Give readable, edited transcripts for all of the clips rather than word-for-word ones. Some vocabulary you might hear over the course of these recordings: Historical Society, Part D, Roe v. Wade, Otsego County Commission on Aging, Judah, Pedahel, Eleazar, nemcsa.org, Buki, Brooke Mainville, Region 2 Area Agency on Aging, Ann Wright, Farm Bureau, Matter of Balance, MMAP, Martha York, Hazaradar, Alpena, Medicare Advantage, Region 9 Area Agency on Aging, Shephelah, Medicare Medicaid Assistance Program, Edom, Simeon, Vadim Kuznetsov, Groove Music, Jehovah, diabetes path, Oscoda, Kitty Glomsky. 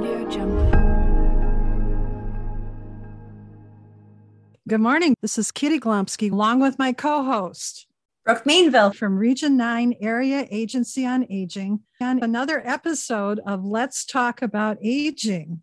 Audio Jungle. Good morning. This is Kitty Glomsky, along with my co-host, Brooke Mainville from Region 9 Area Agency on Aging, and another episode of Let's Talk About Aging.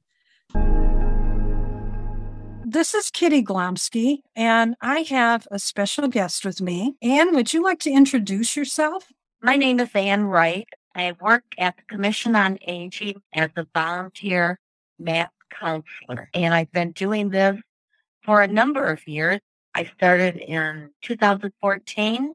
This is Kitty Glomsky, and I have a special guest with me. Ann, would you like to introduce yourself? My name is Ann Wright. I work at the Commission on Aging as a volunteer MMAP counselor, and I've been doing this for a number of years. I started in 2014,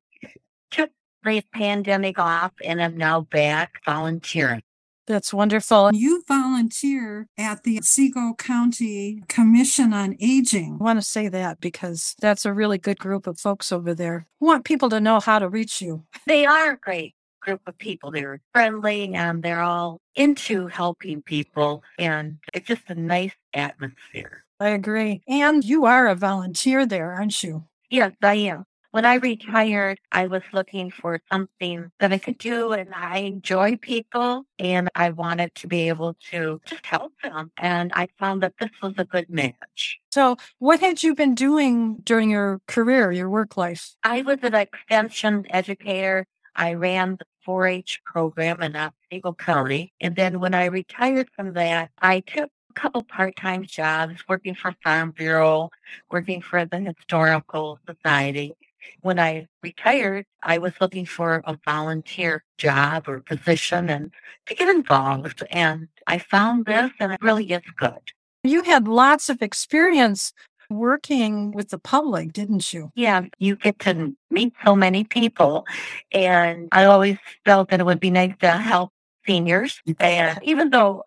took the pandemic off, and I'm now back volunteering. That's wonderful. You volunteer at the Otsego County Commission on Aging. I want to say that because that's a really good group of folks over there. I want people to know how to reach you. They are a great group of people. They're friendly and they're all into helping people, and it's just a nice atmosphere. I agree. And you are a volunteer there, aren't you? Yes, I am. When I retired, I was looking for something that I could do, and I enjoy people, and I wanted to be able to just help them, and I found that this was a good match. So what had you been doing during your career, your work life? I was an extension educator. I ran the 4-H program in Otsego County, and then when I retired from that, I took a couple part-time jobs working for Farm Bureau, working for the Historical Society. When I retired, I was looking for a volunteer job or position and to get involved, and I found this, and it really is good. You had lots of experience working with the public, didn't you? Yeah, you get to meet so many people, and I always felt that it would be nice to help seniors, and even though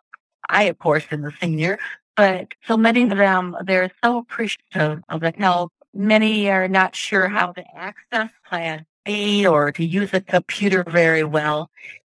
I, of course, am a senior, but so many of them, they're so appreciative of the help. Many are not sure how to access Plan B or to use a computer very well.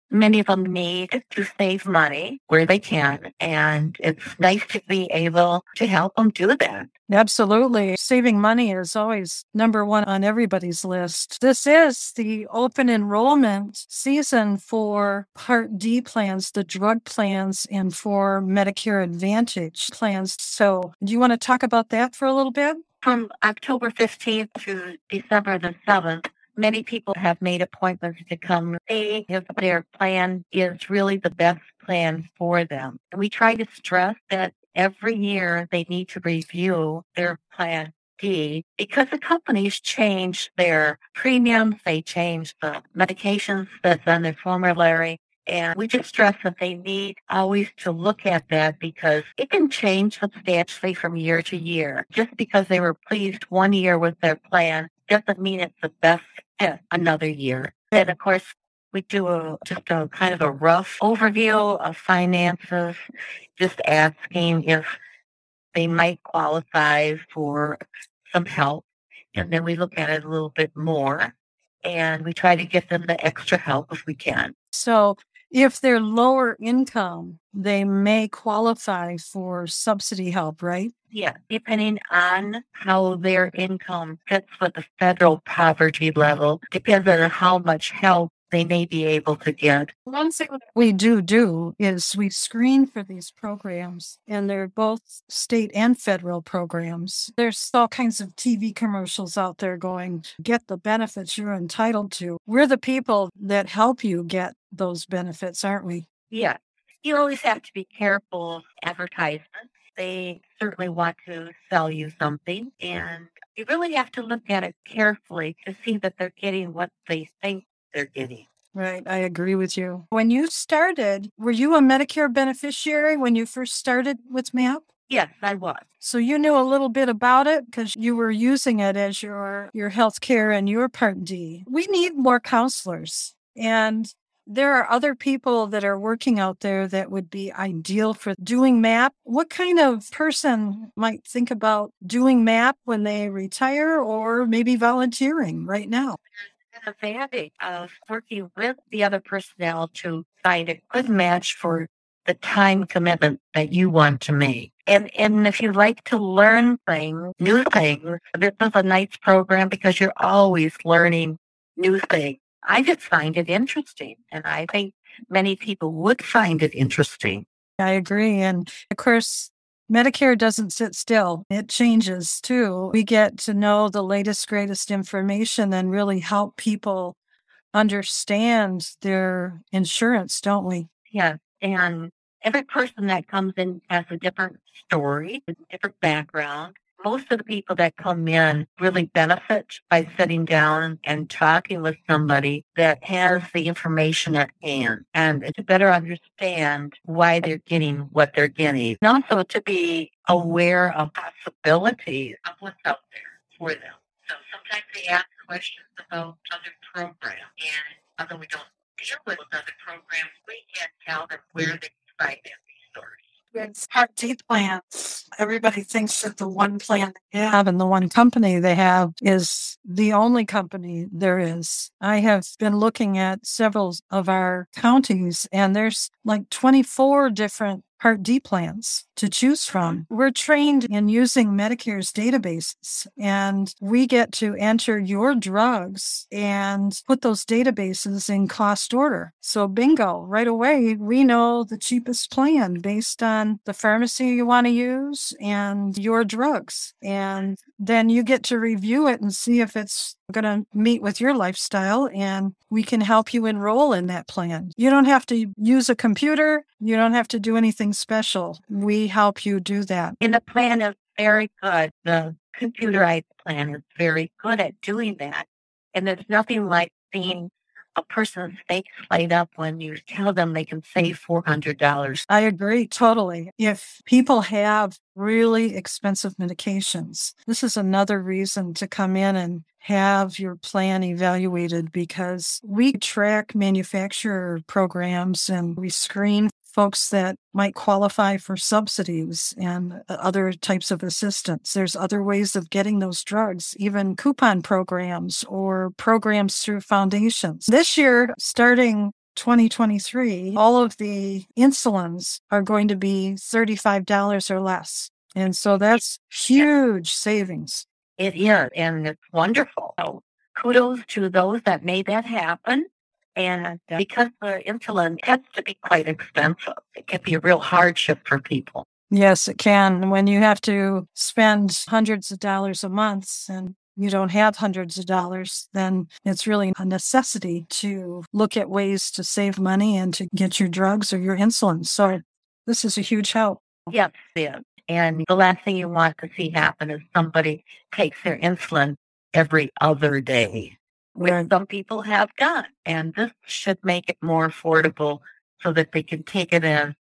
Many of them need to save money where they can, and it's nice to be able to help them do that. Absolutely. Saving money is always number one on everybody's list. This is the open enrollment season for Part D plans, the drug plans, and for Medicare Advantage plans. So do you want to talk about that for a little bit? From October 15th to December the 7th, many people have made appointments to come see if their plan is really the best plan for them. We try to stress that every year they need to review their Plan D because the companies change their premiums, they change the medications that's on their formulary, and we just stress that they need always to look at that because it can change substantially from year to year. Just because they were pleased one year with their plan doesn't mean it's the best fit another year. And of course, we do just a kind of a rough overview of finances, just asking if they might qualify for some help. And then we look at it a little bit more, and we try to get them the extra help if we can. So if they're lower income, they may qualify for subsidy help, right? Yeah, depending on how their income fits with the federal poverty level, depends on how much help they may be able to get. One thing we do is we screen for these programs, and they're both state and federal programs. There's all kinds of TV commercials out there going, get the benefits you're entitled to. We're the people that help you get those benefits, aren't we? Yeah. You always have to be careful of advertisements. They certainly want to sell you something, and you really have to look at it carefully to see that they're getting what they think they're getting. Right. I agree with you. When you started, were you a Medicare beneficiary when you first started with MMAP? Yes, I was. So you knew a little bit about it because you were using it as your health care and your Part D. We need more counselors, and there are other people that are working out there that would be ideal for doing MMAP. What kind of person might think about doing MMAP when they retire or maybe volunteering right now? There's an advantage of working with the other personnel to find a good match for the time commitment that you want to make. And if you like to learn things, new things, this is a nice program because you're always learning new things. I just find it interesting, and I think many people would find it interesting. I agree. And of course, Medicare doesn't sit still. It changes too. We get to know the latest, greatest information and really help people understand their insurance, don't we? Yes. And every person that comes in has a different story, a different background. Most of the people that come in really benefit by sitting down and talking with somebody that has the information at hand and to better understand why they're getting what they're getting. And also to be aware of possibilities of what's out there for them. So sometimes they ask questions about other programs. And although we don't deal with other programs, we can tell them where they find their resources. It's Part D plans. Everybody thinks that the one plan they have and the one company they have is the only company there is. I have been looking at several of our counties, and there's like 24 different Part D plans to choose from. We're trained in using Medicare's databases, and we get to enter your drugs and put those databases in cost order. So bingo, right away, we know the cheapest plan based on the pharmacy you want to use and your drugs. And then you get to review it and see if it's going to meet with your lifestyle, and we can help you enroll in that plan. You don't have to use a computer. You don't have to do anything special. We help you do that. And the plan is very good. The computerized plan is very good at doing that. And there's nothing like seeing a person's face light up when you tell them they can save $400. I agree totally. If people have really expensive medications, this is another reason to come in and have your plan evaluated, because we track manufacturer programs and we screen folks that might qualify for subsidies and other types of assistance. There's other ways of getting those drugs, even coupon programs or programs through foundations. This year, starting 2023, all of the insulins are going to be $35 or less. And so that's huge savings. It is, and it's wonderful. So kudos to those that made that happen. And because the insulin tends to be quite expensive, it can be a real hardship for people. Yes, it can. When you have to spend hundreds of dollars a month and you don't have hundreds of dollars, then it's really a necessity to look at ways to save money and to get your drugs or your insulin. So this is a huge help. Yes, it is. And the last thing you want to see happen is somebody takes their insulin every other day, which some people have done. And this should make it more affordable so that they can take it as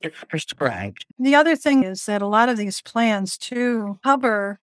it's prescribed. The other thing is that a lot of these plans, too, cover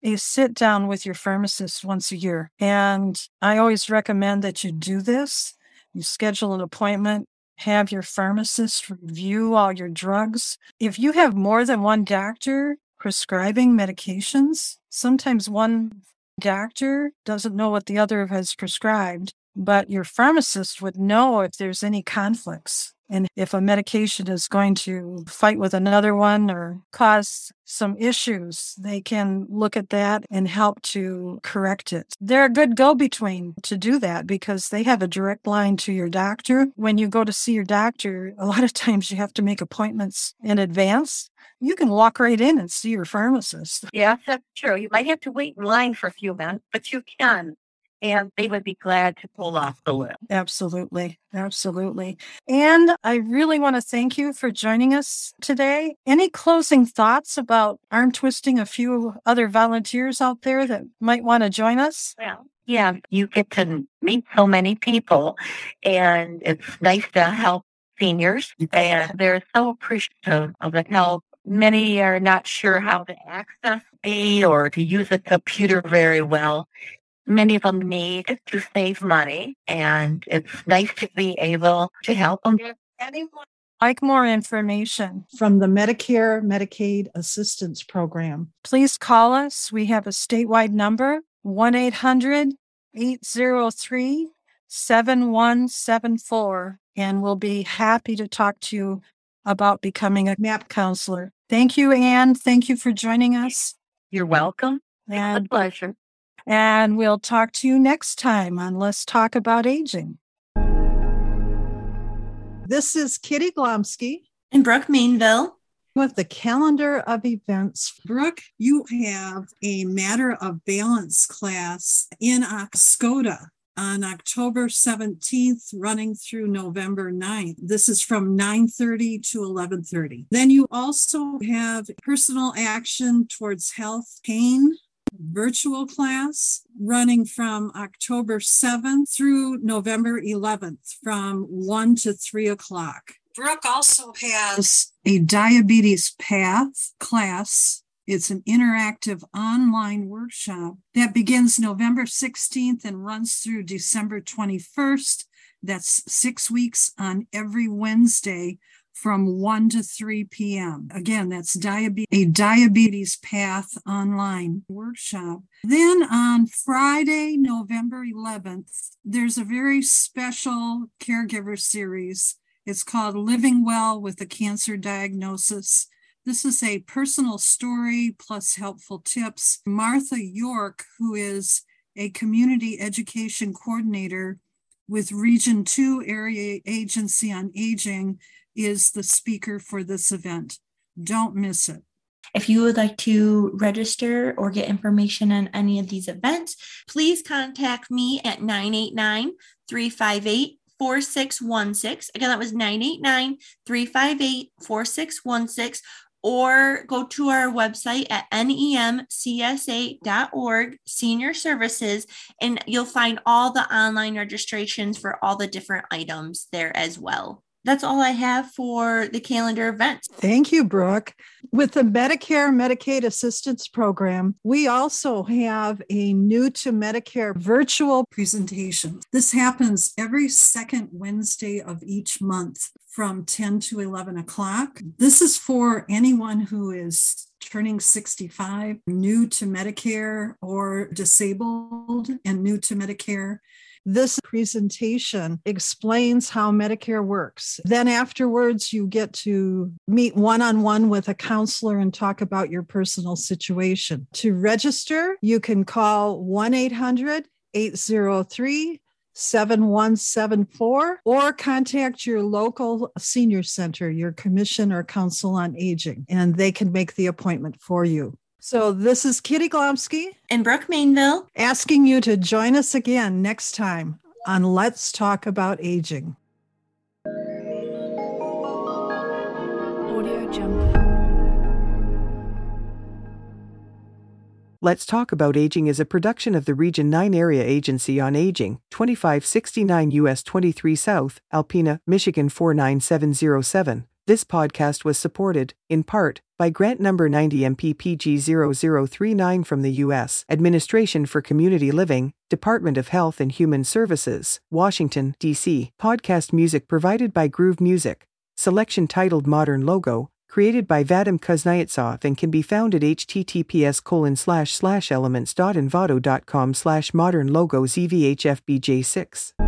a sit-down with your pharmacist once a year. And I always recommend that you do this. You schedule an appointment, have your pharmacist review all your drugs. If you have more than one doctor prescribing medications, sometimes one doctor doesn't know what the other has prescribed, but your pharmacist would know if there's any conflicts and if a medication is going to fight with another one or cause some issues. They can look at that and help to correct it. They're a good go-between to do that because they have a direct line to your doctor. When you go to see your doctor, a lot of times you have to make appointments in advance. You can walk right in and see your pharmacist. Yeah, that's true. You might have to wait in line for a few minutes, but you can. And they would be glad to pull off the list. Absolutely. Absolutely. And I really want to thank you for joining us today. Any closing thoughts about arm twisting a few other volunteers out there that might want to join us? Well, yeah, you get to meet so many people, and it's nice to help seniors. And they're so appreciative of the help. Many are not sure how to access aid or to use a computer very well. Many of them need to save money, and it's nice to be able to help them. If anyone like more information from the Medicare Medicaid Assistance Program, please call us. We have a statewide number, 1-800-803-7174, and we'll be happy to talk to you about becoming a MAP counselor. Thank you, Ann. Thank you for joining us. You're welcome. It's a pleasure. And we'll talk to you next time on Let's Talk About Aging. This is Kitty Glomsky. And Brooke Mainville. With the calendar of events. Brooke, you have a Matter of Balance class in Oscoda on October 17th, running through November 9th. This is from 9:30 to 11:30. Then you also have Personal Action Towards Health Pain virtual class running from October 7th through November 11th from 1 to 3 o'clock. Brooke also has a Diabetes Path class. It's an interactive online workshop that begins November 16th and runs through December 21st. That's 6 weeks on every Wednesday from 1 to 3 p.m. Again, that's a Diabetes Path online workshop. Then on Friday, November 11th, there's a very special caregiver series. It's called Living Well with a Cancer Diagnosis. This is a personal story plus helpful tips. Martha York, who is a community education coordinator with Region 2 Area Agency on Aging, is the speaker for this event. Don't miss it. If you would like to register or get information on any of these events, please contact me at 989-358. 4616. Again, that was 989-358-4616, or go to our website at nemcsa.org, Senior Services, and you'll find all the online registrations for all the different items there as well. That's all I have for the calendar events. Thank you, Brooke. With the Medicare Medicaid Assistance Program, we also have a new to Medicare virtual presentation. This happens every second Wednesday of each month from 10 to 11 o'clock. This is for anyone who is turning 65, new to Medicare, or disabled and new to Medicare. This presentation explains how Medicare works. Then afterwards, you get to meet one-on-one with a counselor and talk about your personal situation. To register, you can call 1-800-803-7174 or contact your local senior center, your commission or council on aging, and they can make the appointment for you. So this is Kitty Glomsky and Brooke Mainville asking you to join us again next time on Let's Talk About Aging. Audio Jungle. Let's Talk About Aging is a production of the Region 9 Area Agency on Aging, 2569 U.S. 23 South, Alpena, Michigan 49707. This podcast was supported, in part, by Grant No. 90 MPPG0039 from the U.S. Administration for Community Living, Department of Health and Human Services, Washington, D.C. Podcast music provided by Groove Music. Selection titled Modern Logo, created by Vadim Kuznetsov and can be found at https://elements.envato.com/modernlogozvhfbj6.